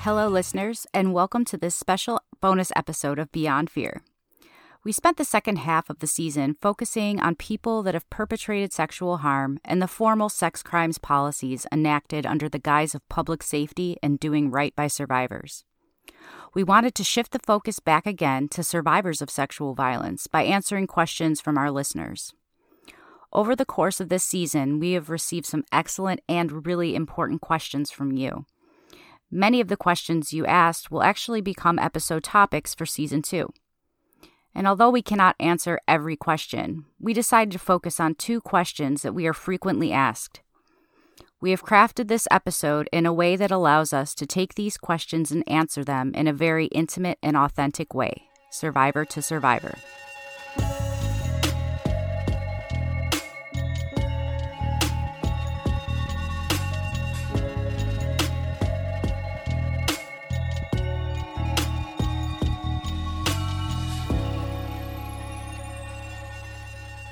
Hello, listeners, and welcome to this special bonus episode of Beyond Fear. We spent the second half of the season focusing on people that have perpetrated sexual harm and the formal sex crimes policies enacted under the guise of public safety and doing right by survivors. We wanted to shift the focus back again to survivors of sexual violence by answering questions from our listeners. Over the course of this season, we have received some excellent and really important questions from you. Many of the questions you asked will actually become episode topics for Season 2. And although we cannot answer every question, we decided to focus on two questions that we are frequently asked. We have crafted this episode in a way that allows us to take these questions and answer them in a very intimate and authentic way, survivor to survivor.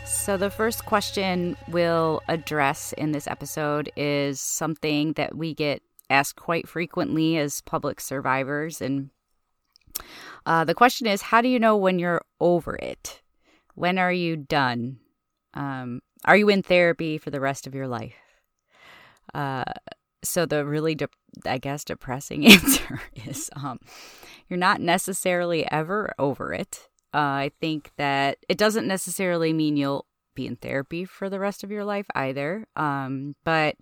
So the first question we'll address in this episode is something that we get asked quite frequently as public survivors. And the question is, how do you know when you're over it? When are you done? Are you in therapy for the rest of your life? So the really, depressing answer is you're not necessarily ever over it. I think that it doesn't necessarily mean you'll be in therapy for the rest of your life either, but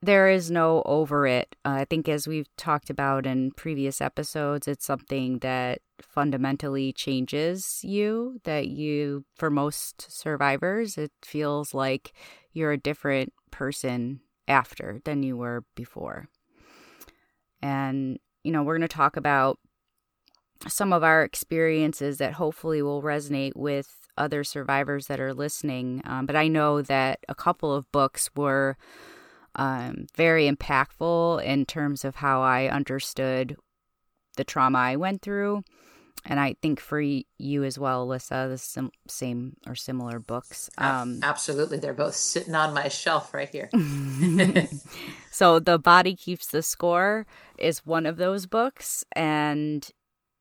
there is no over it. I think as we've talked about in previous episodes, it's something that fundamentally changes you, that you, for most survivors, it feels like you're a different person after than you were before. And, you know, we're going to talk about some of our experiences that hopefully will resonate with other survivors that are listening. But I know that a couple of books were very impactful in terms of how I understood the trauma I went through. And I think for you as well, Alyssa, the same or similar books. Absolutely. They're both sitting on my shelf right here. So The Body Keeps the Score is one of those books. And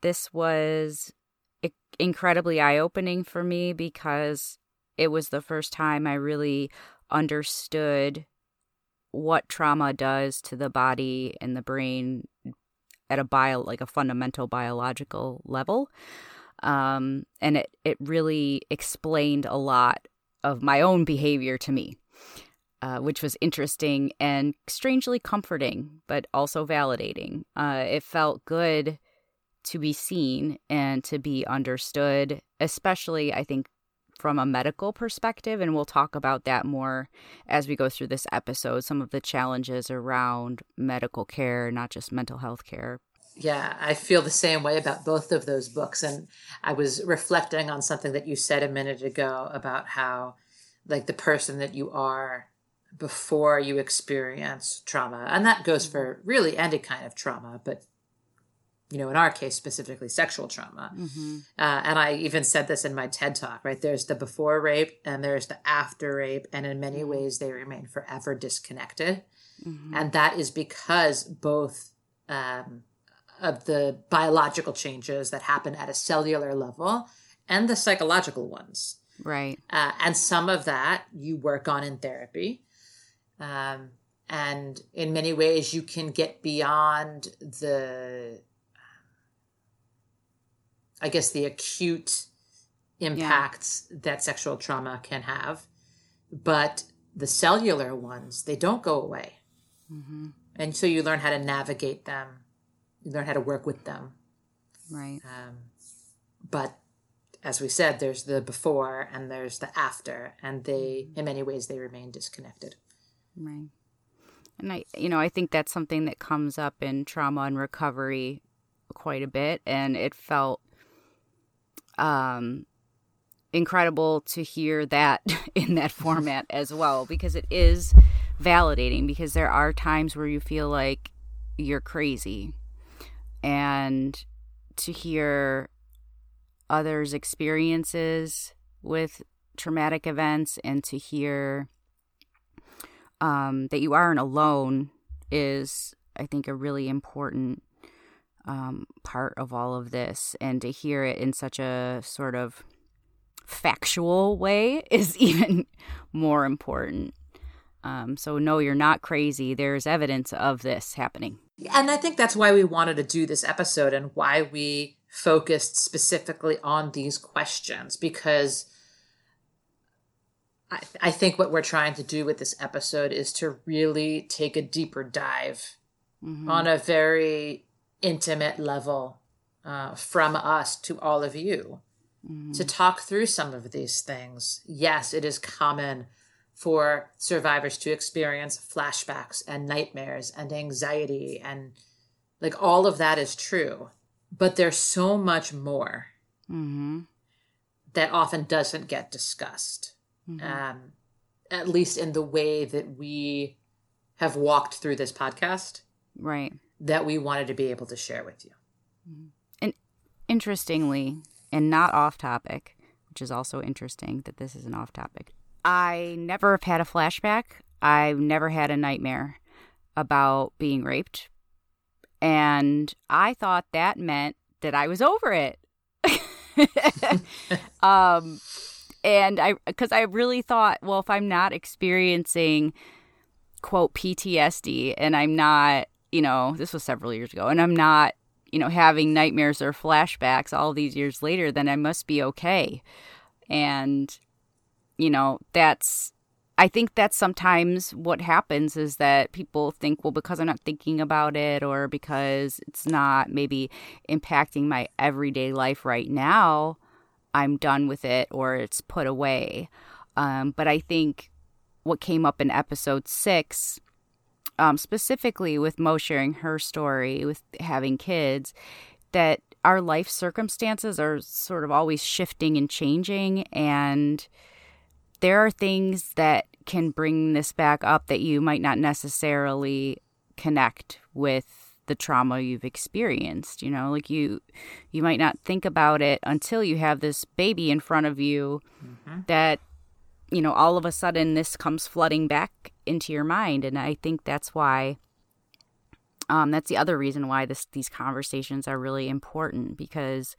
this was incredibly eye-opening for me because it was the first time I really understood what trauma does to the body and the brain at a fundamental biological level. And it really explained a lot of my own behavior to me, which was interesting and strangely comforting, but also validating. It felt good to be seen and to be understood, especially, I think, from a medical perspective. And we'll talk about that more as we go through this episode, some of the challenges around medical care, not just mental health care. Yeah, I feel the same way about both of those books. And I was reflecting on something that you said a minute ago about how, like, the person that you are before you experience trauma, and that goes for really any kind of trauma, but you know, in our case, specifically sexual trauma. Mm-hmm. And I even said this in my TED Talk, right? There's the before rape and there's the after rape. And in many ways, they remain forever disconnected. Mm-hmm. And that is because both of the biological changes that happen at a cellular level and the psychological ones. Right. And some of that you work on in therapy. And in many ways, you can get beyond the acute impacts that sexual trauma can have, but the cellular ones, they don't go away. Mm-hmm. And so you learn how to navigate them. You learn how to work with them. Right. But as we said, there's the before and there's the after, and in many ways, they remain disconnected. Right. And I think that's something that comes up in trauma and recovery quite a bit. And it felt incredible to hear that in that format as well, because it is validating, because there are times where you feel like you're crazy. And to hear others' experiences with traumatic events and to hear that you aren't alone is, I think, a really important part of all of this. And to hear it in such a sort of factual way is even more important. So no, you're not crazy. There's evidence of this happening. And I think that's why we wanted to do this episode and why we focused specifically on these questions, because I think what we're trying to do with this episode is to really take a deeper dive on a very intimate level from us to all of you to talk through some of these things. Yes, it is common for survivors to experience flashbacks and nightmares and anxiety, and like all of that is true, but there's so much more that often doesn't get discussed. At least in the way that we have walked through this podcast. Right. That we wanted to be able to share with you. And interestingly, and not off topic, which is also interesting that this isn't off topic, I never have had a flashback. I've never had a nightmare about being raped. And I thought that meant that I was over it. And because I really thought, well, if I'm not experiencing, quote, PTSD, and I'm not, this was several years ago, and I'm not, having nightmares or flashbacks all these years later, then I must be okay. And, I think that's sometimes what happens, is that people think, well, because I'm not thinking about it, or because it's not maybe impacting my everyday life right now, I'm done with it, or it's put away. But I think what came up in episode 6, specifically with Mo sharing her story with having kids, that our life circumstances are sort of always shifting and changing. And there are things that can bring this back up that you might not necessarily connect with the trauma you've experienced, like you might not think about it until you have this baby in front of you that, all of a sudden this comes flooding back into your mind. And I think that's why, that's the other reason why these conversations are really important, because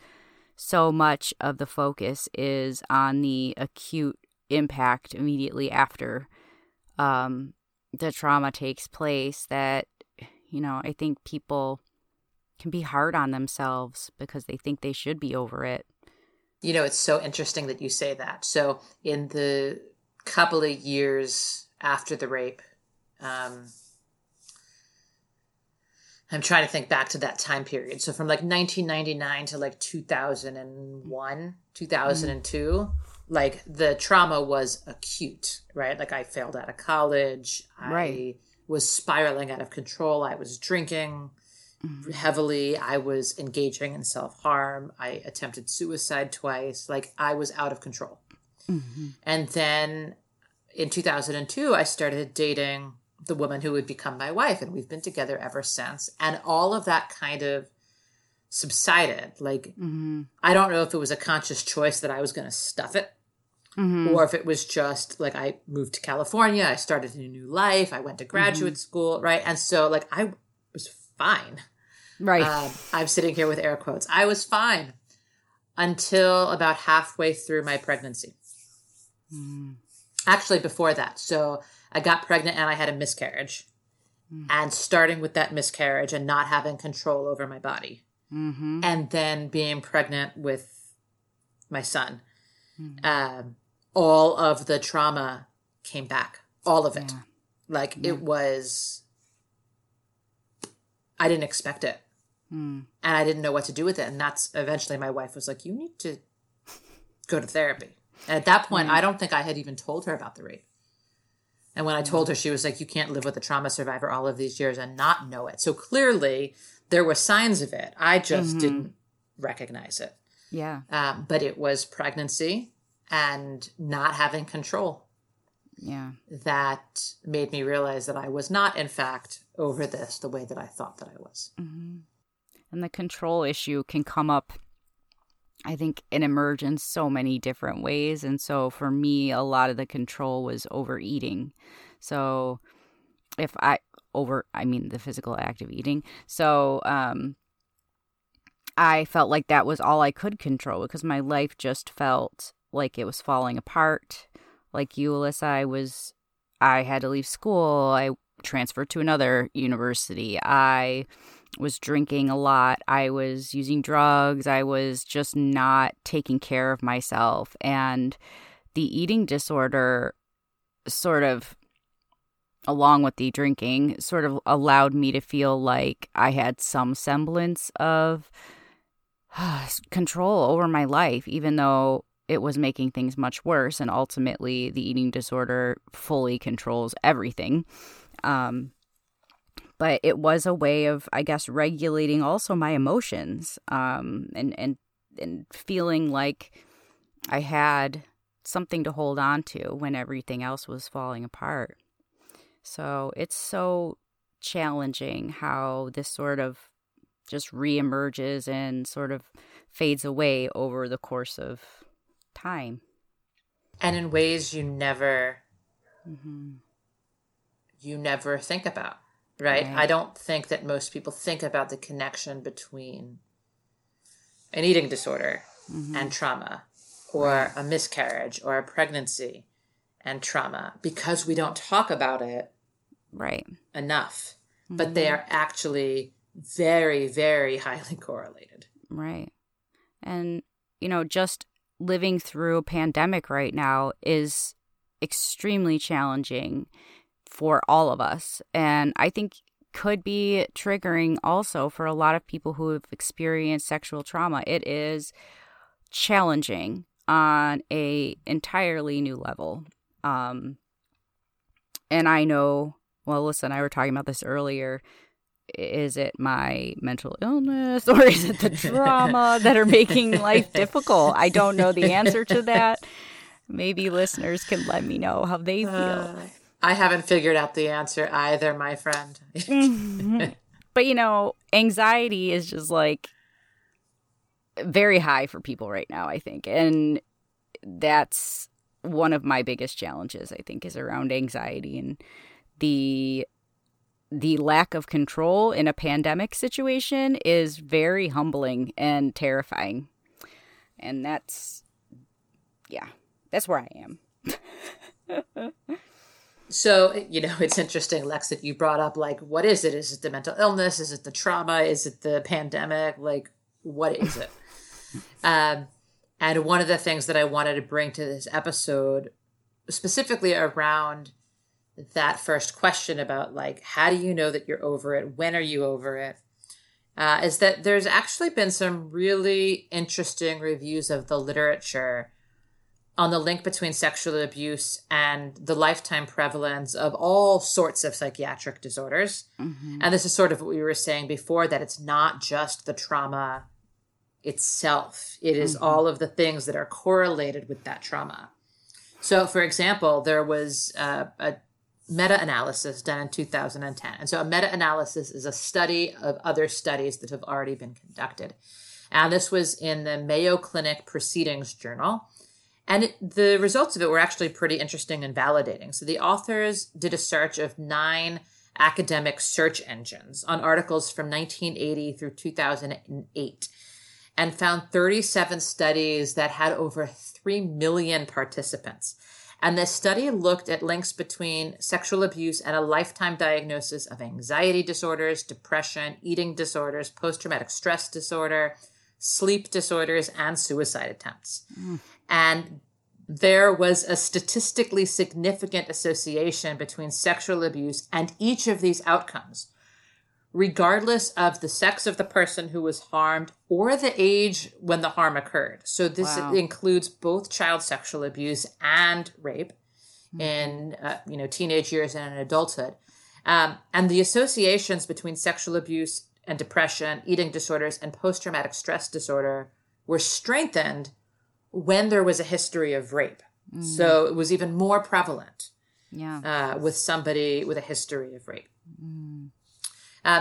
so much of the focus is on the acute impact immediately after the trauma takes place that, I think people can be hard on themselves because they think they should be over it. It's so interesting that you say that. So in the couple of years after the rape, I'm trying to think back to that time period. So from 1999 to 2001, 2002, the trauma was acute, right? I failed out of college. Right. I was spiraling out of control. I was drinking heavily. I was engaging in self-harm. I attempted suicide twice. I was out of control. And then in 2002, I started dating the woman who would become my wife, and we've been together ever since. And all of that kind of subsided. I don't know if it was a conscious choice that I was going to stuff it, or if it was just I moved to California, I started a new life, I went to graduate school, right? And so I was fine. Right. I'm sitting here with air quotes. I was fine until about halfway through my pregnancy. Actually, before that. So I got pregnant and I had a miscarriage. And starting with that miscarriage and not having control over my body. And then being pregnant with my son. All of the trauma came back, all of it. It was I didn't expect it. And I didn't know what to do with it. And that's eventually my wife was like, you need to go to therapy. And at that point, I don't think I had even told her about the rape. And when I told her, she was like, you can't live with a trauma survivor all of these years and not know it. So clearly there were signs of it. I just didn't recognize it. Yeah. But it was pregnancy and not having control. Yeah. That made me realize that I was not, in fact, over this the way that I thought that I was. Mm-hmm. And the control issue can come up, I think, and emerge in so many different ways. And so for me, a lot of the control was overeating. So if I mean the physical act of eating. So I felt like that was all I could control because my life just felt like it was falling apart. Like you, Alyssa, I had to leave school. I transferred to another university. I was drinking a lot. I was using drugs. I was just not taking care of myself. And the eating disorder sort of, along with the drinking, sort of allowed me to feel like I had some semblance of control over my life, even though it was making things much worse. And ultimately, the eating disorder fully controls everything. But it was a way of, I guess, regulating also my emotions, and feeling like I had something to hold on to when everything else was falling apart. So it's so challenging how this sort of just reemerges and sort of fades away over the course of time. And in ways you never, you never think about. Right? I don't think that most people think about the connection between an eating disorder and trauma, or a miscarriage or a pregnancy and trauma, because we don't talk about it enough. But they are actually very, very highly correlated. Right. And, you know, just living through a pandemic right now is extremely challenging for all of us, and I think could be triggering also for a lot of people who have experienced sexual trauma. It is challenging on a entirely new level. And I know, well, Alyssa and I were talking about this earlier. Is it my mental illness or is it the trauma that are making life difficult? I don't know the answer to that. Maybe listeners can let me know how they feel. I haven't figured out the answer either, my friend. But, you know, anxiety is just like very high for people right now, I think. And that's one of my biggest challenges, I think, is around anxiety and the lack of control in a pandemic situation is very humbling and terrifying. And that's where I am. So, you know, it's interesting, Lex, that you brought up, like, what is it? Is it the mental illness? Is it the trauma? Is it the pandemic? Like, what is it? And one of the things that I wanted to bring to this episode, specifically around that first question about, like, how do you know that you're over it? When are you over it? Is that there's actually been some really interesting reviews of the literature on the link between sexual abuse and the lifetime prevalence of all sorts of psychiatric disorders. And this is sort of what we were saying before, that it's not just the trauma itself. It is all of the things that are correlated with that trauma. So, for example, there was a meta-analysis done in 2010. And so a meta-analysis is a study of other studies that have already been conducted. And this was in the Mayo Clinic Proceedings Journal. And the results of it were actually pretty interesting and validating. So the authors did a search of 9 academic search engines on articles from 1980 through 2008 and found 37 studies that had over 3 million participants. And this study looked at links between sexual abuse and a lifetime diagnosis of anxiety disorders, depression, eating disorders, post-traumatic stress disorder, sleep disorders, and suicide attempts. And there was a statistically significant association between sexual abuse and each of these outcomes, regardless of the sex of the person who was harmed or the age when the harm occurred. So this includes both child sexual abuse and rape in teenage years and in adulthood. And the associations between sexual abuse and depression, eating disorders, and post-traumatic stress disorder were strengthened when there was a history of rape. Mm. So it was even more prevalent with somebody with a history of rape. Mm.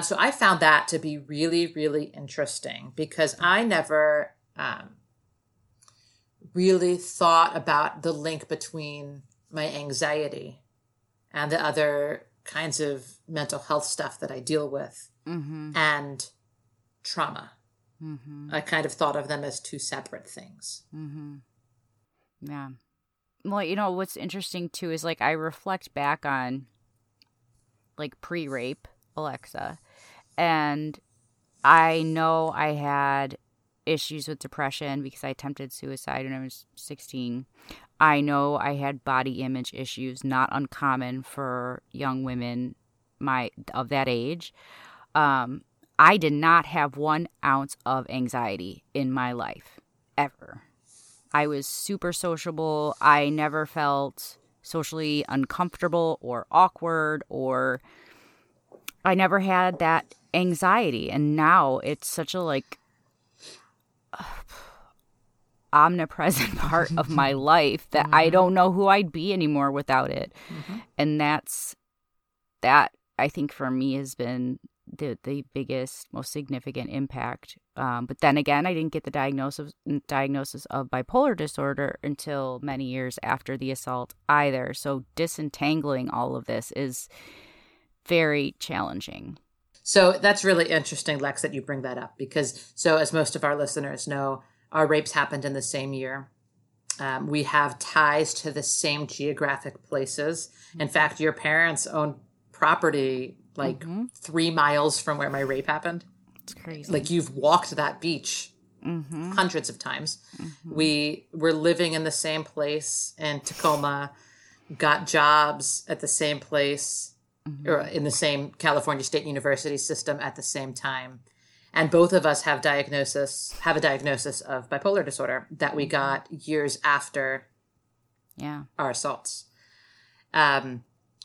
So I found that to be really, really interesting because I never really thought about the link between my anxiety and the other kinds of mental health stuff that I deal with and trauma. Mm-hmm. I kind of thought of them as two separate things. Mm-hmm. Yeah. Well, you know, what's interesting too is like I reflect back on like pre-rape Alexa, and I know I had issues with depression because I attempted suicide when I was 16. I know I had body image issues, not uncommon for young women of that age. I did not have 1 ounce of anxiety in my life, ever. I was super sociable. I never felt socially uncomfortable or awkward, or I never had that anxiety. And now it's such a like omnipresent part of my life that I don't know who I'd be anymore without it. Mm-hmm. And that I think for me has been the biggest, most significant impact. But then again, I didn't get the diagnosis of bipolar disorder until many years after the assault either. So disentangling all of this is very challenging. So that's really interesting, Lex, that you bring that up because, so as most of our listeners know, our rapes happened in the same year. We have ties to the same geographic places. In fact, your parents owned property like 3 miles from where my rape happened. It's crazy. Like you've walked that beach hundreds of times. Mm-hmm. We were living in the same place in Tacoma, got jobs at the same place or in the same California State University system at the same time. And both of us have a diagnosis of bipolar disorder that we got years after our assaults.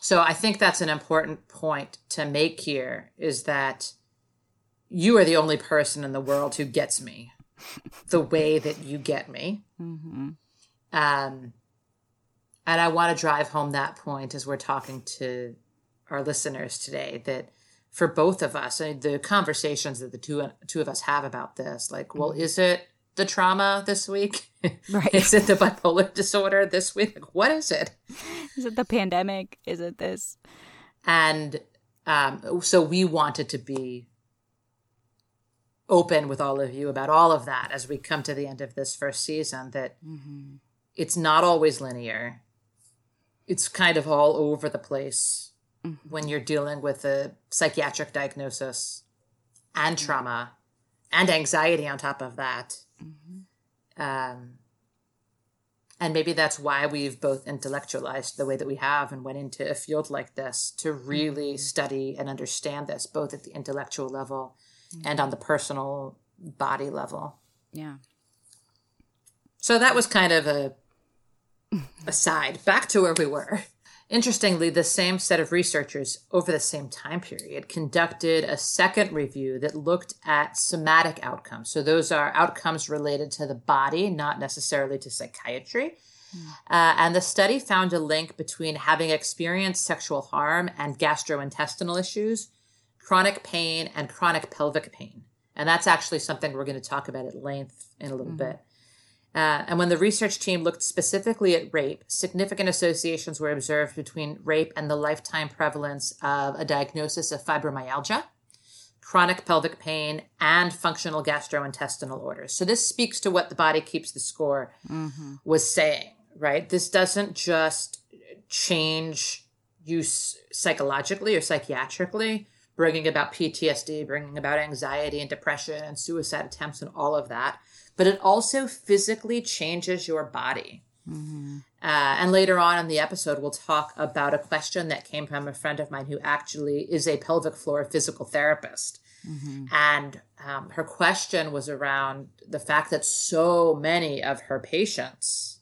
So I think that's an important point to make here is that you are the only person in the world who gets me the way that you get me. Mm-hmm. And I want to drive home that point as we're talking to our listeners today that for both of us, I mean, the conversations that the two of us have about this, like, well, is it the trauma this week? Right. Is it the bipolar disorder this week? Like, what is it? Is it the pandemic? Is it this? And so we wanted to be open with all of you about all of that as we come to the end of this first season, that it's not always linear. It's kind of all over the place. When you're dealing with a psychiatric diagnosis and trauma and anxiety on top of that. Mm-hmm. And maybe that's why we've both intellectualized the way that we have and went into a field like this to really study and understand this, both at the intellectual level and on the personal body level. Yeah. So that was kind of a side back to where we were. Interestingly, the same set of researchers over the same time period conducted a second review that looked at somatic outcomes. So those are outcomes related to the body, not necessarily to psychiatry. And the study found a link between having experienced sexual harm and gastrointestinal issues, chronic pain, and chronic pelvic pain. And that's actually something we're going to talk about at length in a little bit. And when the research team looked specifically at rape, significant associations were observed between rape and the lifetime prevalence of a diagnosis of fibromyalgia, chronic pelvic pain, and functional gastrointestinal orders. So this speaks to what The Body Keeps the Score was saying, right? This doesn't just change you psychologically or psychiatrically, bringing about PTSD, bringing about anxiety and depression and suicide attempts and all of that. But it also physically changes your body. Mm-hmm. And later on in the episode, we'll talk about a question that came from a friend of mine who actually is a pelvic floor physical therapist. Mm-hmm. And her question was around the fact that so many of her patients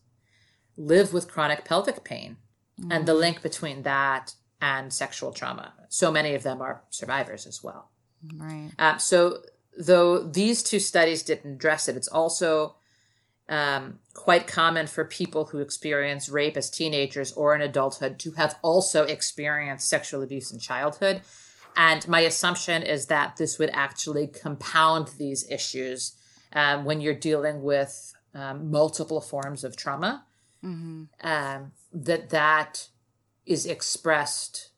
live with chronic pelvic pain, mm-hmm. and the link between that and sexual trauma. So many of them are survivors as well. Right. So though these two studies didn't address it, it's also quite common for people who experience rape as teenagers or in adulthood to have also experienced sexual abuse in childhood. And my assumption is that this would actually compound these issues when you're dealing with multiple forms of trauma, mm-hmm. that is expressed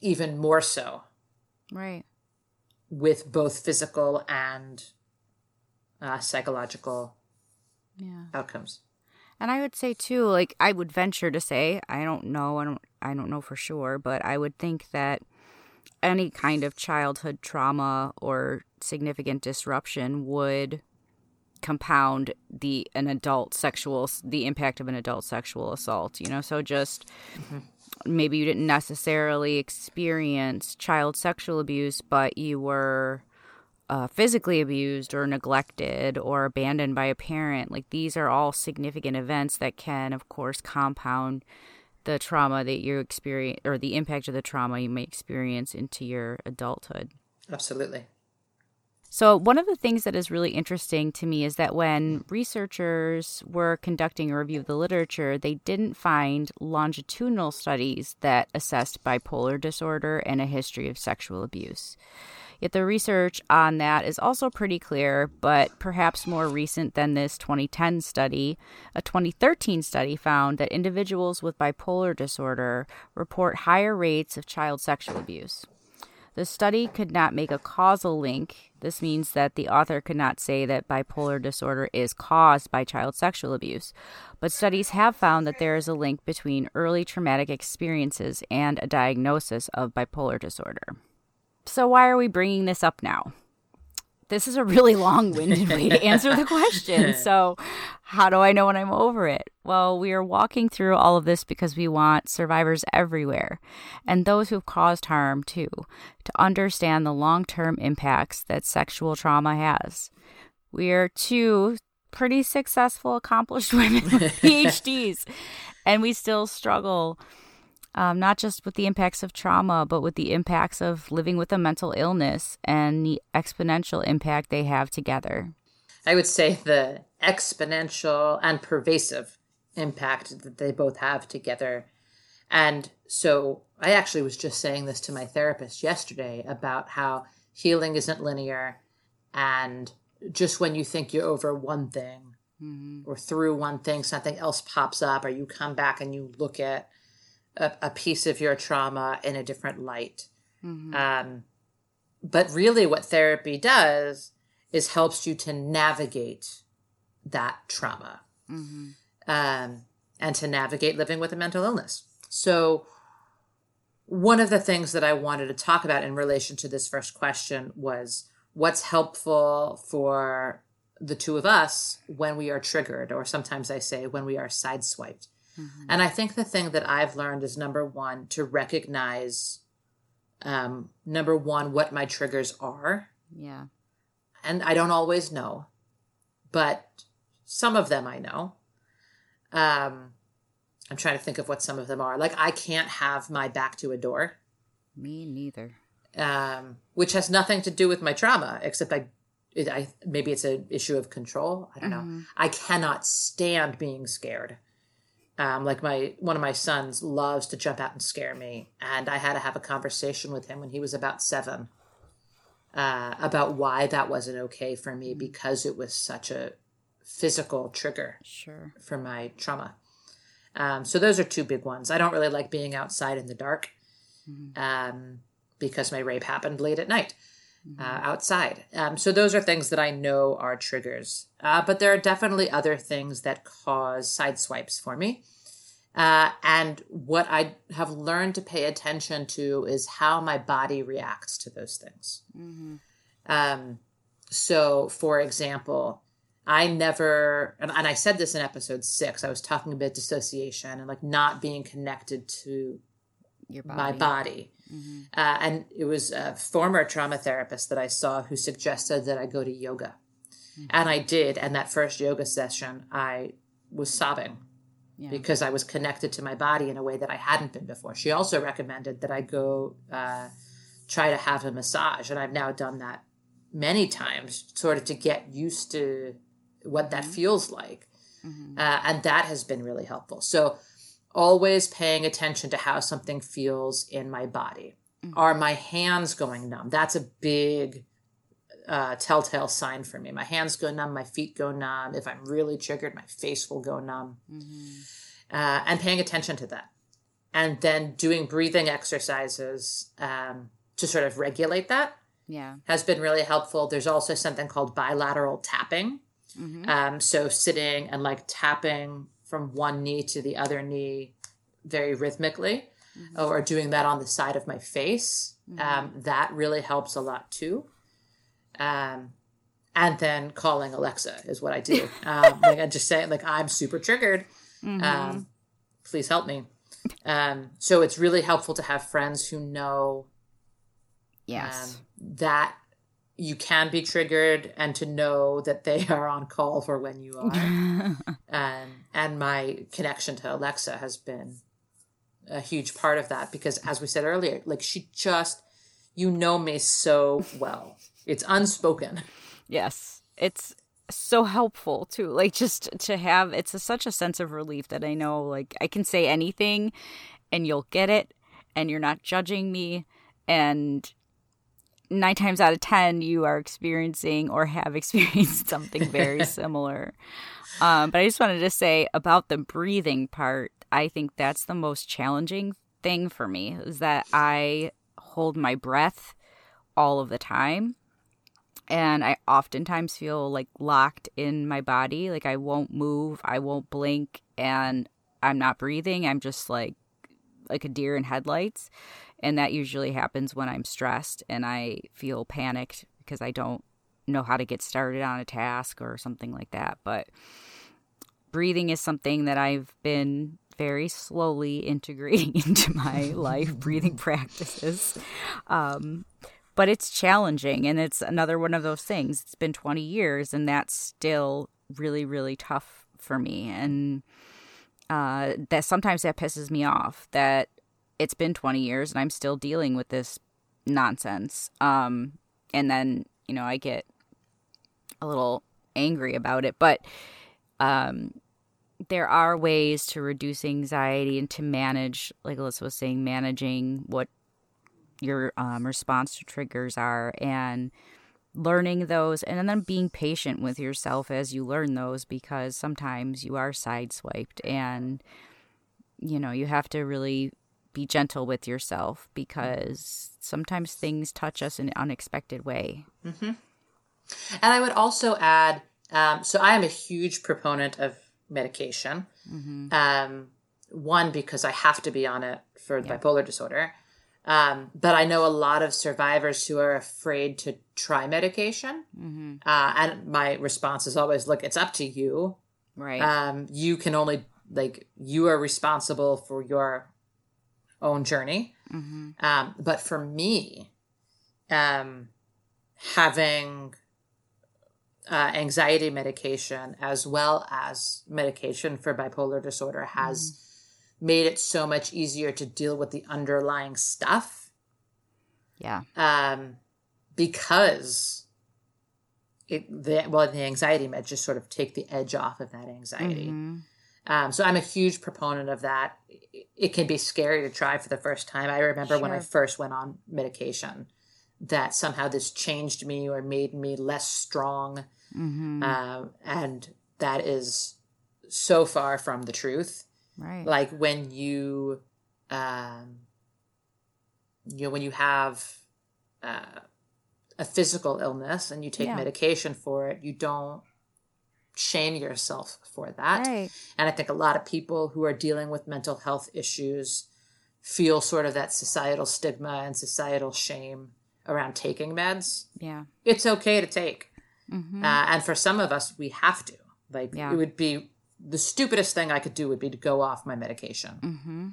even more so. Right. With both physical and psychological outcomes. And I would say too, like I would venture to say, I don't know for sure, but I would think that any kind of childhood trauma or significant disruption would compound the impact of an adult sexual assault, you know? So just... Mm-hmm. Maybe you didn't necessarily experience child sexual abuse, but you were physically abused or neglected or abandoned by a parent. Like these are all significant events that can, of course, compound the trauma that you experience or the impact of the trauma you may experience into your adulthood. Absolutely. So one of the things that is really interesting to me is that when researchers were conducting a review of the literature, they didn't find longitudinal studies that assessed bipolar disorder and a history of sexual abuse. Yet the research on that is also pretty clear, but perhaps more recent than this 2010 study, a 2013 study found that individuals with bipolar disorder report higher rates of child sexual abuse. The study could not make a causal link. This means that the author could not say that bipolar disorder is caused by child sexual abuse. But studies have found that there is a link between early traumatic experiences and a diagnosis of bipolar disorder. So why are we bringing this up now? This is a really long-winded way to answer the question. So how do I know when I'm over it? Well, we are walking through all of this because we want survivors everywhere, and those who've caused harm too, to understand the long-term impacts that sexual trauma has. We are two pretty successful, accomplished women with PhDs, and we still struggle not just with the impacts of trauma, but with the impacts of living with a mental illness and the exponential impact they have together. I would say the exponential and pervasive impact that they both have together. And so I actually was just saying this to my therapist yesterday about how healing isn't linear. And just when you think you're over one thing, mm-hmm. or through one thing, something else pops up, or you come back and you look at a piece of your trauma in a different light. Mm-hmm. But really what therapy does is helps you to navigate that trauma, mm-hmm. And to navigate living with a mental illness. So one of the things that I wanted to talk about in relation to this first question was what's helpful for the two of us when we are triggered, or sometimes I say when we are sideswiped. Mm-hmm. And I think the thing that I've learned is, number one, to recognize, number one, what my triggers are. Yeah. And I don't always know, but some of them I know. I'm trying to think of what some of them are. Like, I can't have my back to a door. Me neither. Which has nothing to do with my trauma, except I maybe it's an issue of control. I don't mm-hmm. know. I cannot stand being scared. Like one of my sons loves to jump out and scare me. And I had to have a conversation with him when he was about 7 about why that wasn't okay for me, because it was such a physical trigger sure. for my trauma. So those are two big ones. I don't really like being outside in the dark, mm-hmm. Because my rape happened late at night, mm-hmm. Outside. So those are things that I know are triggers. But there are definitely other things that cause sideswipes for me. And what I have learned to pay attention to is how my body reacts to those things. Mm-hmm. So, for example, I never, and I said this in episode 6, I was talking about dissociation and like not being connected to your body. My body. Mm-hmm. And it was a former trauma therapist that I saw who suggested that I go to yoga. Mm-hmm. And I did. And that first yoga session, I was sobbing because I was connected to my body in a way that I hadn't been before. She also recommended that I go try to have a massage. And I've now done that many times sort of to get used to what that feels like. Mm-hmm. And that has been really helpful. So always paying attention to how something feels in my body. Mm-hmm. Are my hands going numb? That's a big telltale sign for me. My hands go numb, my feet go numb. If I'm really triggered, my face will go numb. Mm-hmm. And paying attention to that. And then doing breathing exercises to sort of regulate that. Yeah, has been really helpful. There's also something called bilateral tapping. Mm-hmm. So sitting and like tapping from one knee to the other knee very rhythmically, mm-hmm. or doing that on the side of my face. Mm-hmm. That really helps a lot too. And then calling Alexa is what I do. Like I just say, like, I'm super triggered. Mm-hmm. Please help me. So it's really helpful to have friends who know that you can be triggered and to know that they are on call for when you are. And my connection to Alexa has been a huge part of that because, as we said earlier, like she just, you know me so well. It's unspoken. Yes. It's so helpful too. Like just to have, it's such a sense of relief that I know like I can say anything and you'll get it and you're not judging me. And 9 times out of 10, you are experiencing or have experienced something very similar. But I just wanted to say about the breathing part, I think that's the most challenging thing for me is that I hold my breath all of the time. And I oftentimes feel like locked in my body. Like I won't move, I won't blink, and I'm not breathing. I'm just like a deer in headlights. And that usually happens when I'm stressed and I feel panicked because I don't know how to get started on a task or something like that. But breathing is something that I've been very slowly integrating into my life, breathing practices. But it's challenging and it's another one of those things. It's been 20 years and that's still really, really tough for me. And that sometimes that pisses me off that it's been 20 years and I'm still dealing with this nonsense. And then, you know, I get a little angry about it. But there are ways to reduce anxiety and to manage, like Alyssa was saying, managing what your response to triggers are and learning those and then being patient with yourself as you learn those because sometimes you are sideswiped and, you know, you have to really be gentle with yourself because sometimes things touch us in an unexpected way. Mm-hmm. And I would also add, so I am a huge proponent of medication. Mm-hmm. One, because I have to be on it for bipolar disorder. But I know a lot of survivors who are afraid to try medication. Mm-hmm. And my response is always, look, it's up to you. Right. You can only, like, you are responsible for your own journey. Mm-hmm. But for me, having anxiety medication as well as medication for bipolar disorder has made it so much easier to deal with the underlying stuff. Yeah. Because the anxiety meds just sort of take the edge off of that anxiety. Mm-hmm. So I'm a huge proponent of that. It can be scary to try for the first time. I remember when I first went on medication that somehow this changed me or made me less strong. Mm-hmm. And that is so far from the truth. Right. Like when you, when you have a physical illness and you take medication for it, you don't shame yourself for that. Right. And I think a lot of people who are dealing with mental health issues feel sort of that societal stigma and societal shame around taking meds. Yeah. It's okay to take. Mm-hmm. And for some of us, we have to. It would be the stupidest thing I could do would be to go off my medication. Mm-hmm.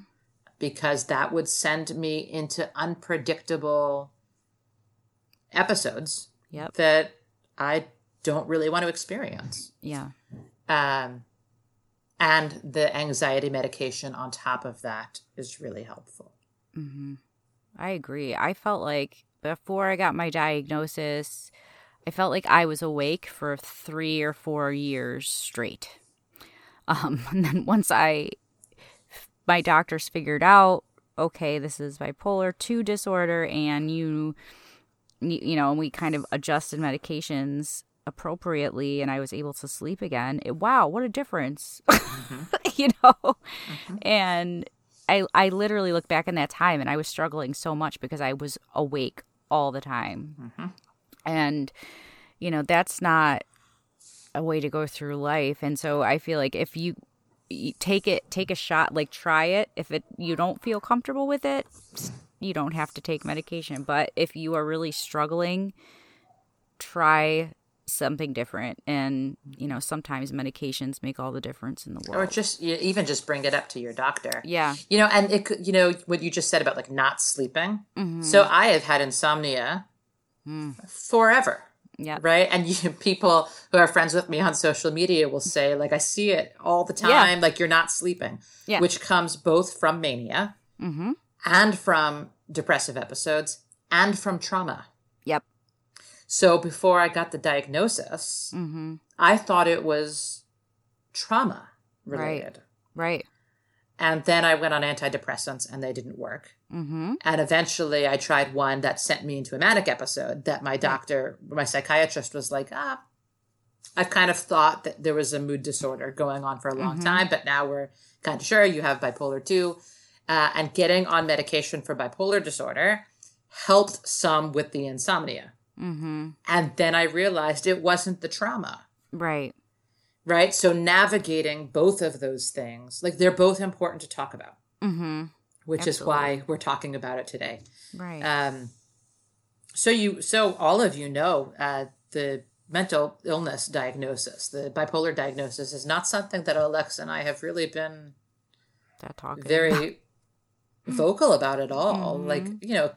Because that would send me into unpredictable episodes that I don't really want to experience. Yeah. And the anxiety medication on top of that is really helpful. Mm-hmm. I agree. I felt like before I got my diagnosis, I felt like I was awake for 3 or 4 years straight. And then once my doctors figured out, okay, this is bipolar 2 disorder, and you know, and we kind of adjusted medications appropriately, and I was able to sleep again. Wow, what a difference, mm-hmm. you know? Mm-hmm. And I literally look back in that time, and I was struggling so much because I was awake all the time. Mm-hmm. And, you know, that's not a way to go through life. And so I feel like if you take a shot, like try it. If you don't feel comfortable with it, you don't have to take medication. But if you are really struggling, try something different. And, you know, sometimes medications make all the difference in the world. Or just bring it up to your doctor. Yeah. You know, and what you just said about like not sleeping. Mm-hmm. So I have had insomnia forever. Yeah. Right. And people who are friends with me on social media will say, like, I see it all the time. Yeah. Like, you're not sleeping, which comes both from mania and from depressive episodes and from trauma. Yep. So before I got the diagnosis, I thought it was trauma related. Right. And then I went on antidepressants and they didn't work. Mm-hmm. And eventually I tried one that sent me into a manic episode that my doctor, my psychiatrist was like, I've kind of thought that there was a mood disorder going on for a long time, but now we're kind of sure you have bipolar 2. And getting on medication for bipolar disorder helped some with the insomnia. Mm-hmm. And then I realized it wasn't the trauma. Right. Right. So navigating both of those things, like they're both important to talk about, which Absolutely. Is why we're talking about it today. Right. So all of you know, the mental illness diagnosis, the bipolar diagnosis is not something that Alexa and I have really been very vocal about at all. Mm-hmm. Like, you know,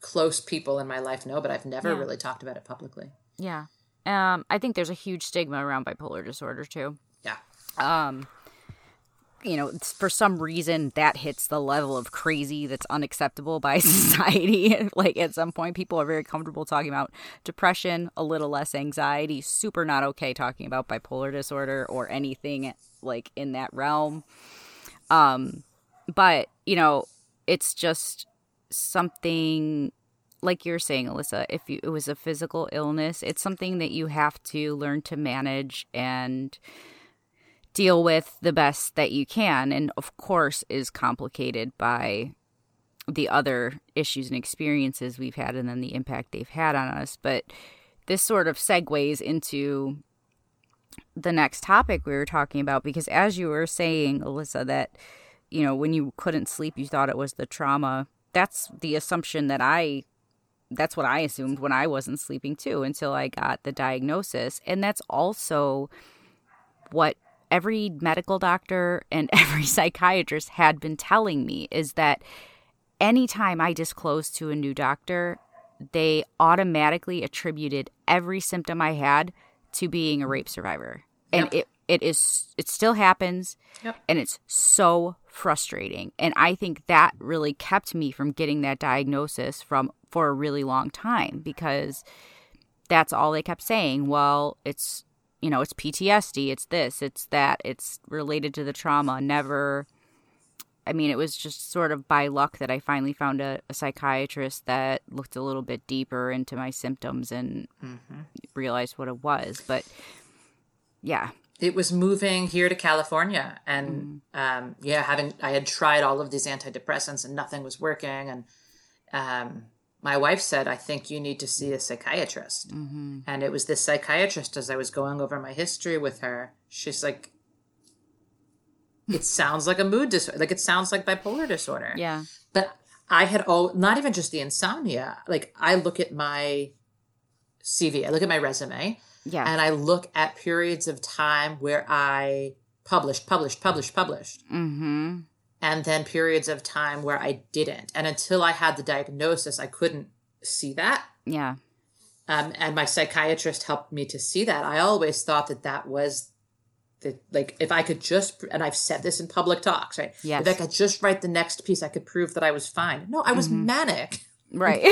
close people in my life know, but I've never really talked about it publicly. Yeah. I think there's a huge stigma around bipolar disorder too. Yeah. You know, for some reason that hits the level of crazy that's unacceptable by society. Like at some point, people are very comfortable talking about depression, a little less anxiety, super not okay talking about bipolar disorder or anything like in that realm. But, you know, it's just something. Like you're saying, Alyssa, it was a physical illness, it's something that you have to learn to manage and deal with the best that you can. And, of course, is complicated by the other issues and experiences we've had and then the impact they've had on us. But this sort of segues into the next topic we were talking about, because as you were saying, Alyssa, that, you know, when you couldn't sleep, you thought it was the trauma. That's the assumption that that's what I assumed when I wasn't sleeping too until I got the diagnosis. And that's also what every medical doctor and every psychiatrist had been telling me, is that anytime I disclosed to a new doctor, they automatically attributed every symptom I had to being a rape survivor. And it still happens, and it's so frustrating. And I think that really kept me from getting that diagnosis for a really long time, because that's all they kept saying. Well, it's, you know, it's PTSD, it's this, it's that, it's related to the trauma. Never, I mean, it was just sort of by luck that I finally found a psychiatrist that looked a little bit deeper into my symptoms and realized what it was. But yeah. It was moving here to California and, I had tried all of these antidepressants and nothing was working. And my wife said, I think you need to see a psychiatrist. Mm-hmm. And it was this psychiatrist, as I was going over my history with her, she's like, it sounds like a mood disorder. Like, it sounds like bipolar disorder. Yeah. But I had not even just the insomnia. Like, I look at my CV. I look at my resume. Yeah. And I look at periods of time where I published. Mm-hmm. And then periods of time where I didn't. And until I had the diagnosis, I couldn't see that. Yeah. And my psychiatrist helped me to see that. I always thought that that was the, like, if I could just, and I've said this in public talks, right? Yes. If I could just write the next piece, I could prove that I was fine. No, I was manic. Right.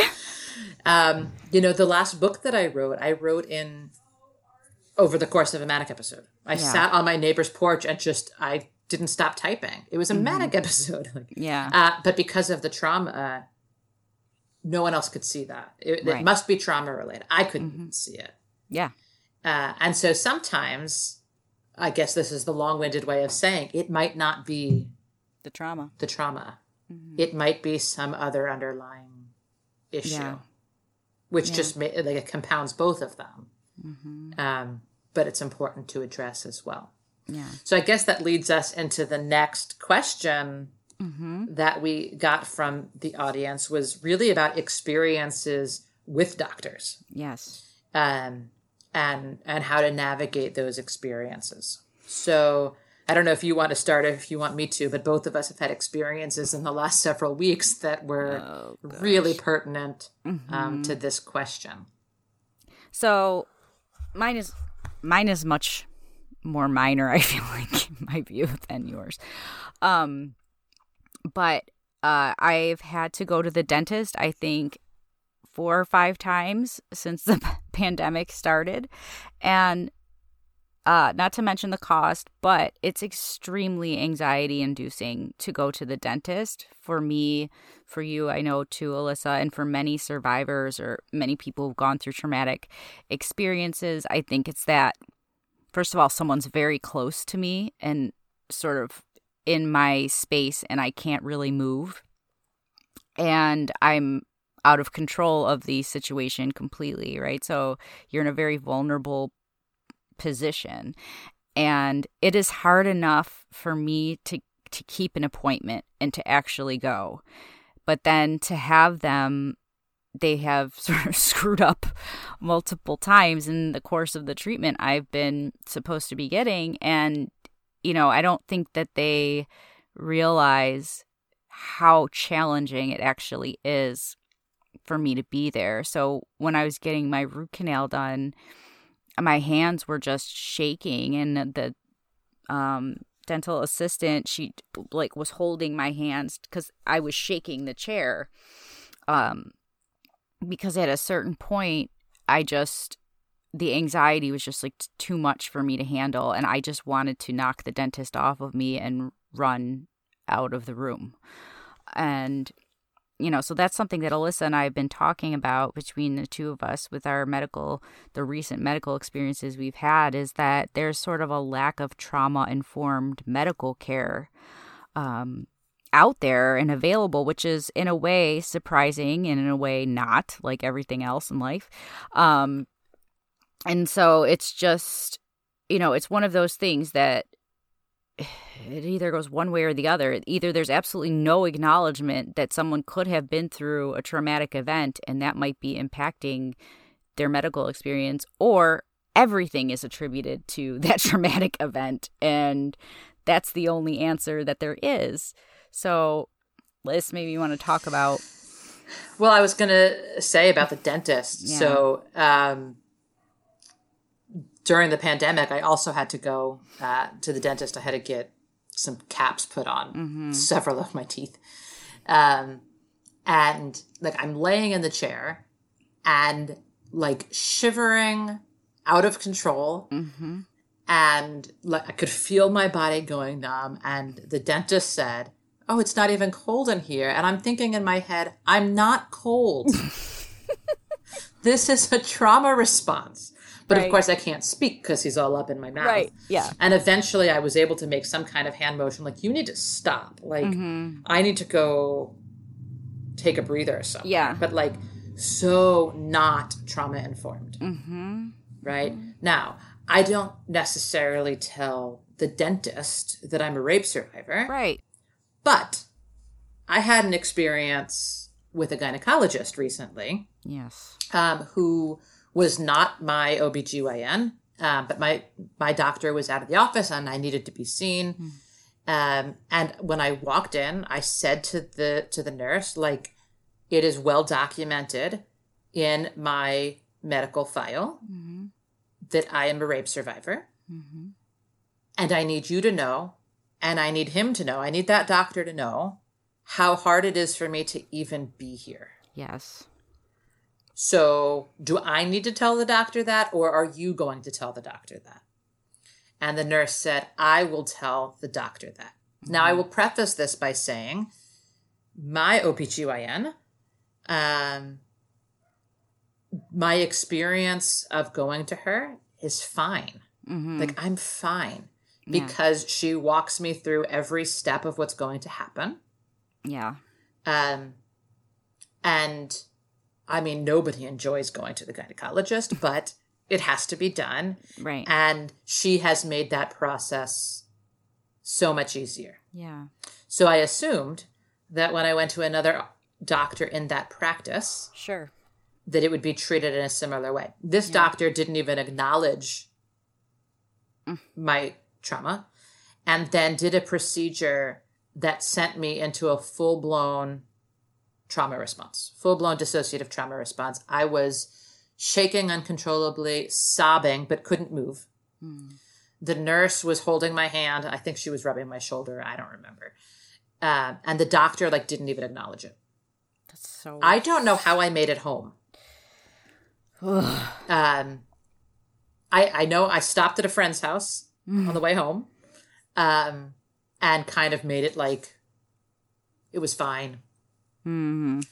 The last book that I wrote in over the course of a manic episode. I sat on my neighbor's porch and I didn't stop typing. It was a manic episode. But because of the trauma, no one else could see that. It must be trauma related. I couldn't see it. Yeah. And so sometimes, I guess this is the long-winded way of saying, it might not be the trauma. Mm-hmm. It might be some other underlying issue, which just it compounds both of them. Mm-hmm. But it's important to address as well. Yeah. So I guess that leads us into the next question that we got from the audience, was really about experiences with doctors. Yes. And how to navigate those experiences. So I don't know if you want to start or if you want me to, but both of us have had experiences in the last several weeks that were really pertinent to this question. So mine is much more minor, I feel like, in my view, than yours. But I've had to go to the dentist, I think, 4 or 5 times since the pandemic started. And not to mention the cost, but it's extremely anxiety-inducing to go to the dentist. For me, for you, I know, too, Alyssa, and for many survivors or many people who've gone through traumatic experiences, I think it's that, first of all, someone's very close to me and sort of in my space, and I can't really move. And I'm out of control of the situation completely, right? So you're in a very vulnerable position. And it is hard enough for me to keep an appointment and to actually go. But then to have them, they have sort of screwed up multiple times in the course of the treatment I've been supposed to be getting. And I don't think that they realize how challenging it actually is for me to be there. So when I was getting my root canal done, my hands were just shaking, and the dental assistant, she was holding my hands because I was shaking the chair. Because at a certain point, the anxiety was just too much for me to handle. And I just wanted to knock the dentist off of me and run out of the room. And, so that's something that Alyssa and I have been talking about between the two of us with our the recent medical experiences we've had, is that there's sort of a lack of trauma-informed medical care out there and available, which is in a way surprising and in a way not, like everything else in life. And so it's just, it's one of those things that it either goes one way or the other. Either there's absolutely no acknowledgement that someone could have been through a traumatic event and that might be impacting their medical experience, or everything is attributed to that traumatic event. And that's the only answer that there is. So, Liz, maybe you want to talk about... Well, I was going to say about the dentist. Yeah. So... during the pandemic, I also had to go to the dentist. I had to get some caps put on several of my teeth. And I'm laying in the chair and shivering out of control. Mm-hmm. And I could feel my body going numb. And the dentist said, "Oh, it's not even cold in here." And I'm thinking in my head, I'm not cold. This is a trauma response. But of course I can't speak because he's all up in my mouth. Right. Yeah. And eventually I was able to make some kind of hand motion, you need to stop. I need to go take a breather or something. Yeah. But so not trauma informed. Mm-hmm. Right? Mm-hmm. Now, I don't necessarily tell the dentist that I'm a rape survivor. Right. But I had an experience with a gynecologist recently. Yes. Who was not my OBGYN, but my doctor was out of the office and I needed to be seen. Mm. And when I walked in, I said to the nurse, like, it is well documented in my medical file mm-hmm. that I am a rape survivor. Mm-hmm. And I need you to know, and I need him to know, I need that doctor to know how hard it is for me to even be here. Yes. So do I need to tell the doctor that, or are you going to tell the doctor that? And the nurse said, I will tell the doctor that. Mm-hmm. Now, I will preface this by saying my OBGYN, my experience of going to her is fine. Mm-hmm. Like, I'm fine because she walks me through every step of what's going to happen. Yeah. And I mean, nobody enjoys going to the gynecologist, but it has to be done. Right. And she has made that process so much easier. Yeah. So I assumed that when I went to another doctor in that practice, sure, that it would be treated in a similar way. This doctor didn't even acknowledge my trauma, and then did a procedure that sent me into a full-blown trauma response, full-blown dissociative trauma response. I was shaking uncontrollably, sobbing, but couldn't move. Mm. The nurse was holding my hand. I think she was rubbing my shoulder. I don't remember. And the doctor, like, didn't even acknowledge it. That's so... I don't know how I made it home. I know I stopped at a friend's house on the way home, and kind of made it like it was fine. Mm-hmm.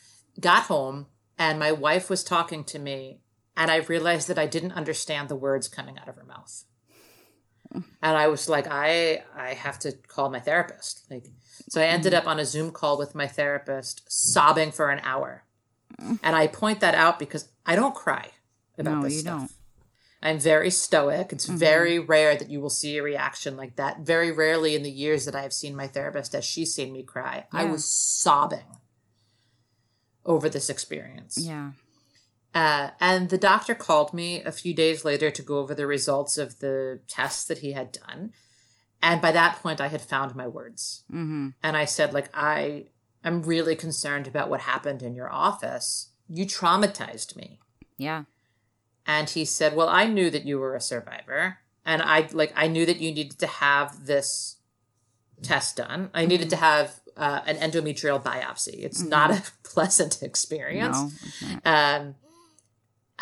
Got home, and my wife was talking to me, and I realized that I didn't understand the words coming out of her mouth. And I was like, I have to call my therapist. Like, so I ended up on a Zoom call with my therapist, sobbing for an hour. And I point that out because I don't cry about this stuff. Don't. I'm very stoic. It's very rare that you will see a reaction like that. Very rarely in the years that I have seen my therapist has she seen me cry. Yeah. I was sobbing over this experience. Yeah. And the doctor called me a few days later to go over the results of the tests that he had done. And by that point, I had found my words. Mm-hmm. And I said, like, I'm really concerned about what happened in your office. You traumatized me. Yeah. And he said, well, I knew that you were a survivor, and I knew that you needed to have this test done. I needed to have an endometrial biopsy. It's not a pleasant experience. No, it's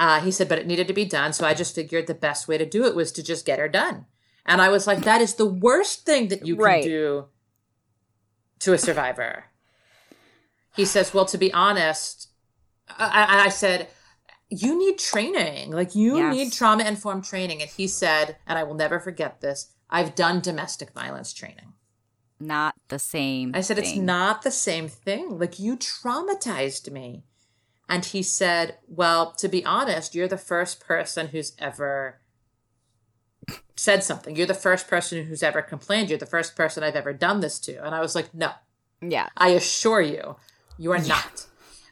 not. He said, but it needed to be done. So I just figured the best way to do it was to just get her done. And I was like, that is the worst thing that you can do to a survivor. He says, well, to be honest, I said, you need training. Like, you need trauma-informed training. And he said, and I will never forget this, I've done domestic violence training. Not the same thing. I said, it's not the same thing. Like, you traumatized me. And he said, well, to be honest, you're the first person who's ever said something. You're the first person who's ever complained. You're the first person I've ever done this to. And I was like, no. Yeah. I assure you, you are not.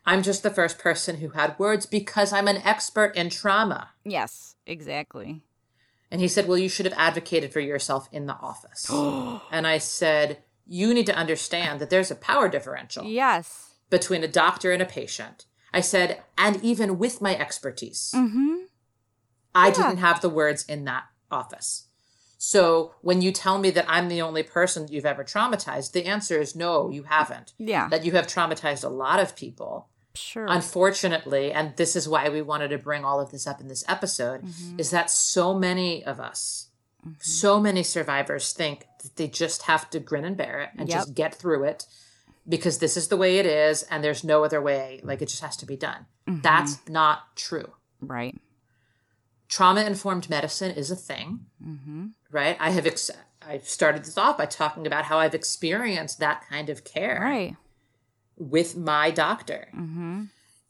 I'm just the first person who had words because I'm an expert in trauma. Yes, exactly. And he said, well, you should have advocated for yourself in the office. And I said, you need to understand that there's a power differential. Yes. Between a doctor and a patient. I said, and even with my expertise, I didn't have the words in that office. So when you tell me that I'm the only person you've ever traumatized, the answer is no, you haven't. Yeah. That you have traumatized a lot of people. Sure. Unfortunately, and this is why we wanted to bring all of this up in this episode, is that so many of us, so many survivors think that they just have to grin and bear it and just get through it because this is the way it is and there's no other way. Like, it just has to be done. That's not true. Right. Trauma-informed medicine is a thing, right? I have I started this off by talking about how I've experienced that kind of care. Right. With my doctor.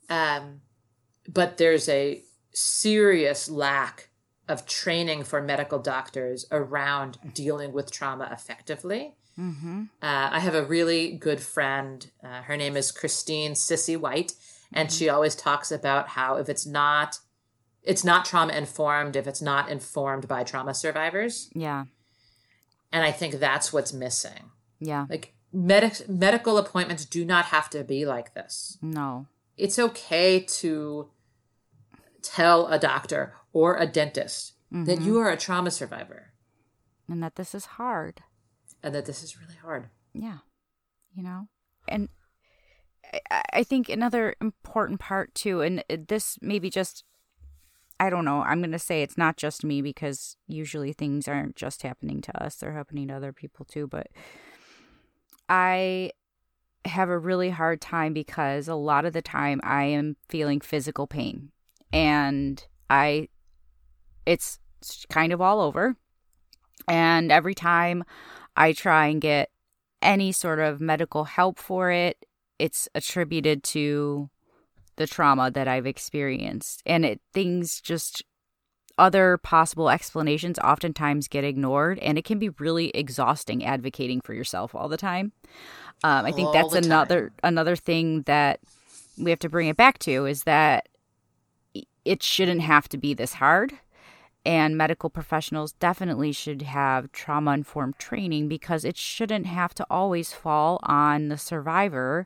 But there's a serious lack of training for medical doctors around dealing with trauma effectively. I have a really good friend. Her name is Christine Sissy White. And she always talks about how if it's not it's not trauma informed if it's not informed by trauma survivors. Yeah. And I think that's what's missing. Yeah. Like medical appointments do not have to be like this. No. It's okay to tell a doctor or a dentist mm-hmm. that you are a trauma survivor. And that this is hard. And that this is really hard. Yeah. You know? And I think another important part too, and this maybe just, I don't know, I'm going to say it's not just me because usually things aren't just happening to us. They're happening to other people too. But I have a really hard time because a lot of the time I am feeling physical pain. And it's kind of all over. And every time I try and get any sort of medical help for it, it's attributed to the trauma that I've experienced. And other possible explanations oftentimes get ignored. And it can be really exhausting advocating for yourself all the time. I think that's another thing that we have to bring it back to is that it shouldn't have to be this hard. And medical professionals definitely should have trauma-informed training because it shouldn't have to always fall on the survivor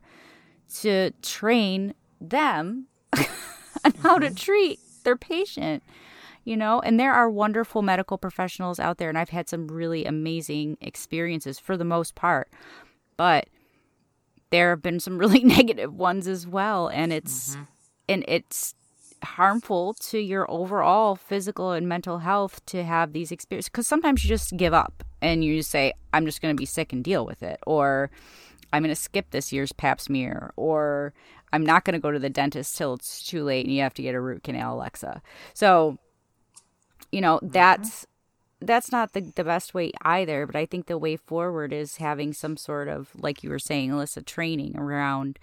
to train them on how to treat their patient, you know? And there are wonderful medical professionals out there, and I've had some really amazing experiences for the most part. But there have been some really negative ones as well, and it's harmful to your overall physical and mental health to have these experiences, because sometimes you just give up and you just say, I'm just going to be sick and deal with it, or I'm going to skip this year's pap smear, or I'm not going to go to the dentist till it's too late and you have to get a root canal, Alexa. So, you know, that's not the best way either. But I think the way forward is having some sort of, like you were saying, Alyssa, training around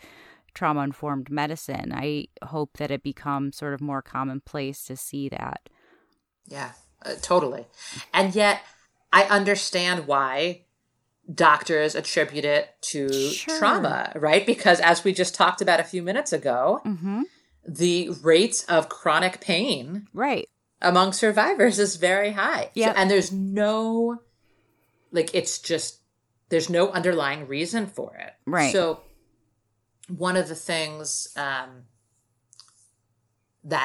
trauma-informed medicine. I hope that it becomes sort of more commonplace to see that. Yeah, totally. And yet I understand why doctors attribute it to trauma, right? Because as we just talked about a few minutes ago, the rates of chronic pain among survivors is very high. Yep. So, and there's no, like, it's just, there's no underlying reason for it. Right. So one of the things that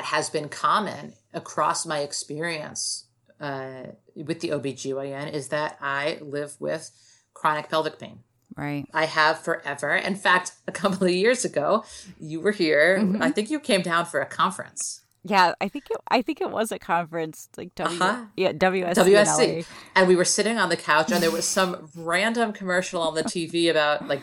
has been common across my experience with the OBGYN is that I live with chronic pelvic pain. Right. I have forever. In fact, a couple of years ago, you were here. I think you came down for a conference. Yeah, I think it was a conference, like WSC. And we were sitting on the couch and there was some random commercial on the TV about like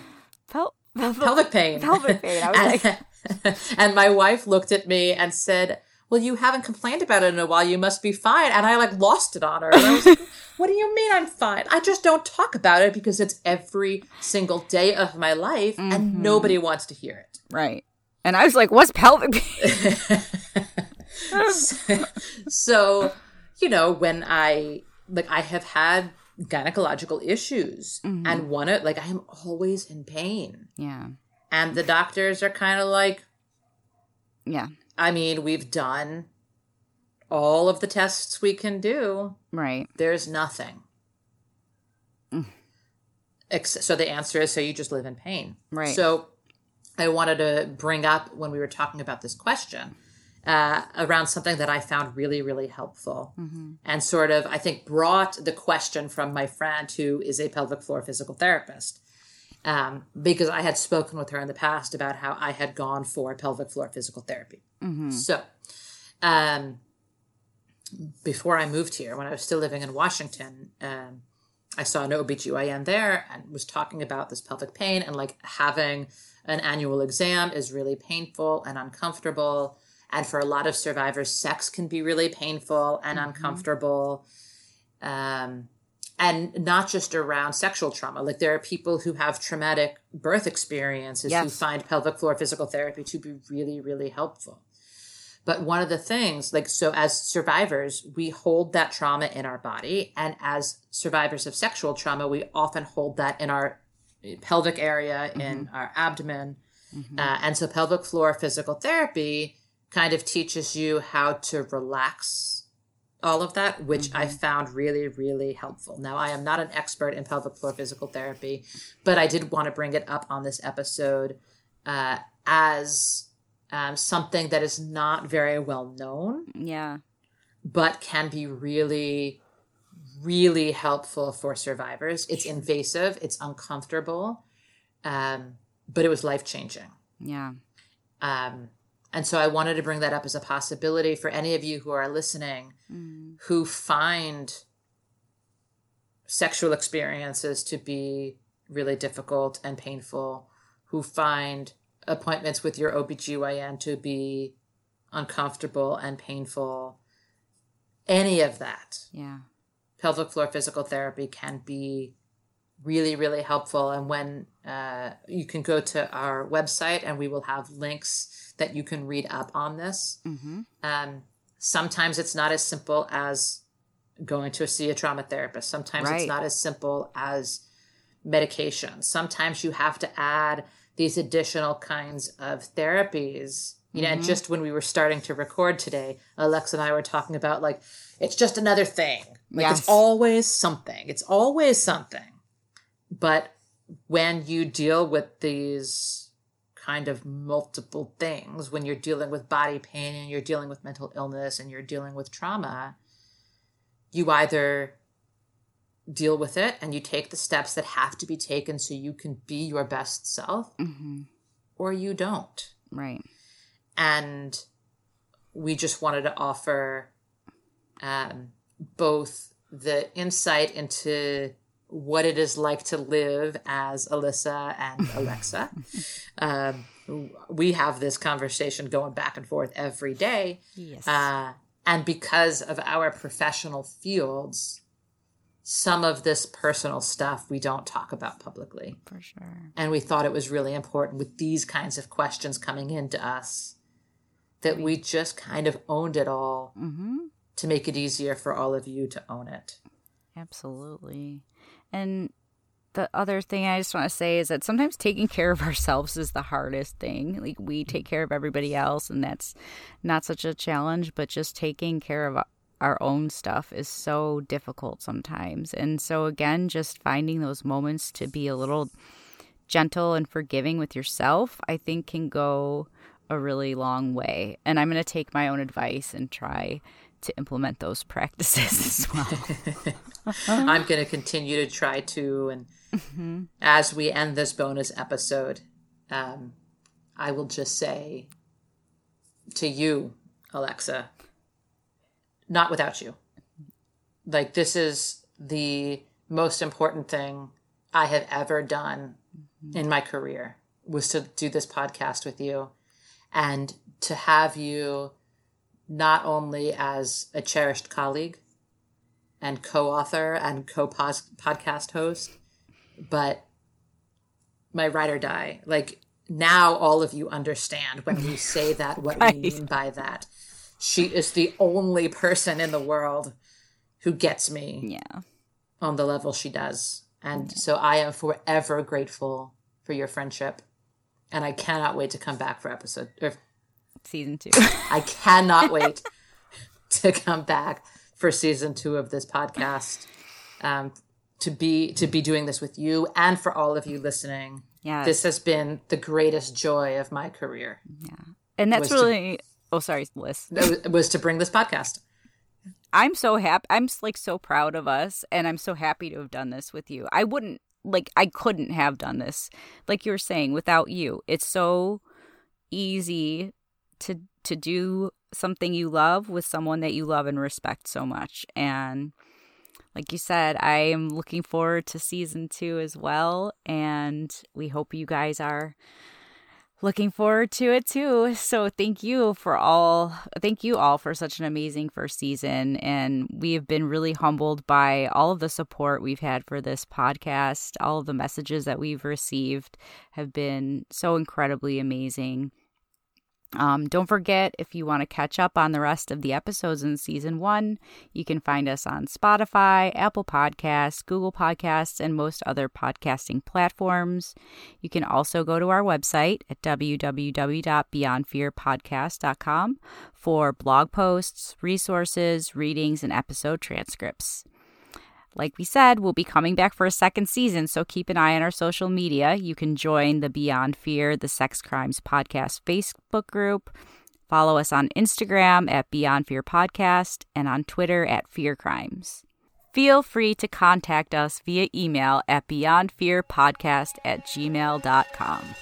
pelvic pain. I was and my wife looked at me and said, well, you haven't complained about it in a while. You must be fine. And I like lost it on her. And I was like, what do you mean I'm fine? I just don't talk about it because it's every single day of my life and nobody wants to hear it. Right. And I was like, what's pelvic pain? So, you know, when I have had gynecological issues and I am always in pain. Yeah. And the doctors are kind of like, yeah, I mean, we've done all of the tests we can do. Right. There's nothing. So the answer is, so you just live in pain. Right. So I wanted to bring up when we were talking about this question around something that I found really, really helpful and sort of, I think, brought the question from my friend who is a pelvic floor physical therapist, because I had spoken with her in the past about how I had gone for pelvic floor physical therapy. So before I moved here, when I was still living in Washington, I saw an OBGYN there and was talking about this pelvic pain and like having an annual exam is really painful and uncomfortable. And for a lot of survivors, sex can be really painful and uncomfortable. And not just around sexual trauma. Like there are people who have traumatic birth experiences who find pelvic floor physical therapy to be really, really helpful. But one of the things, like, so as survivors, we hold that trauma in our body. And as survivors of sexual trauma, we often hold that in our pelvic area, in our abdomen. And so pelvic floor physical therapy kind of teaches you how to relax all of that, which I found really, really helpful. Now, I am not an expert in pelvic floor physical therapy, but I did want to bring it up on this episode as something that is not very well known. Yeah. But can be really, really helpful for survivors. It's invasive. It's uncomfortable. But it was life-changing. Yeah. And so I wanted to bring that up as a possibility for any of you who are listening who find sexual experiences to be really difficult and painful, who find appointments with your OBGYN to be uncomfortable and painful, any of that. Yeah. Pelvic floor physical therapy can be really, really helpful. And when you can go to our website and we will have links that you can read up on this. Mm-hmm. Sometimes it's not as simple as going to see a trauma therapist. Sometimes it's not as simple as medication. Sometimes you have to add these additional kinds of therapies. You know, and just when we were starting to record today, Alexa and I were talking about, like, it's just another thing. Like, it's always something. It's always something. But when you deal with these kind of multiple things, when you're dealing with body pain and you're dealing with mental illness and you're dealing with trauma, you either deal with it and you take the steps that have to be taken so you can be your best self, or you don't. Right. And we just wanted to offer both the insight into what it is like to live as Alyssa and Alexa. We have this conversation going back and forth every day. Yes. And because of our professional fields, some of this personal stuff we don't talk about publicly. For sure. And we thought it was really important with these kinds of questions coming into us that we just kind of owned it all to make it easier for all of you to own it. Absolutely. And the other thing I just want to say is that sometimes taking care of ourselves is the hardest thing. Like, we take care of everybody else, and that's not such a challenge, but just taking care of our own stuff is so difficult sometimes. And so, again, just finding those moments to be a little gentle and forgiving with yourself, I think, can go a really long way. And I'm going to take my own advice and try to implement those practices as well. I'm going to continue to try to, and as we end this bonus episode, I will just say to you, Alexa, not without you. Like, this is the most important thing I have ever done in my career, was to do this podcast with you and to have you not only as a cherished colleague and co-author and co-podcast host, but my ride or die. Like, now all of you understand when we say that, what we mean by that. She is the only person in the world who gets me on the level she does. And so I am forever grateful for your friendship. And I cannot wait to come back for season 2. I cannot wait to come back for season 2 of this podcast, to be doing this with you and for all of you listening. Yeah, this has been the greatest joy of my career. Yeah, and that's really Liz. Was to bring this podcast. I'm so happy. I'm like so proud of us, and I'm so happy to have done this with you. I couldn't have done this, like you were saying, without you. It's so easy to do something you love with someone that you love and respect so much. And like you said, I am looking forward to season 2 as well. And we hope you guys are looking forward to it too. So thank you all for such an amazing first season. And we have been really humbled by all of the support we've had for this podcast. All of the messages that we've received have been so incredibly amazing. Don't forget, if you want to catch up on the rest of the episodes in Season 1, you can find us on Spotify, Apple Podcasts, Google Podcasts, and most other podcasting platforms. You can also go to our website at www.beyondfearpodcast.com for blog posts, resources, readings, and episode transcripts. Like we said, we'll be coming back for a second season, so keep an eye on our social media. You can join the Beyond Fear, the Sex Crimes Podcast Facebook group. Follow us on Instagram at Beyond Fear Podcast and on Twitter at Fear Crimes. Feel free to contact us via email at beyondfearpodcast@gmail.com.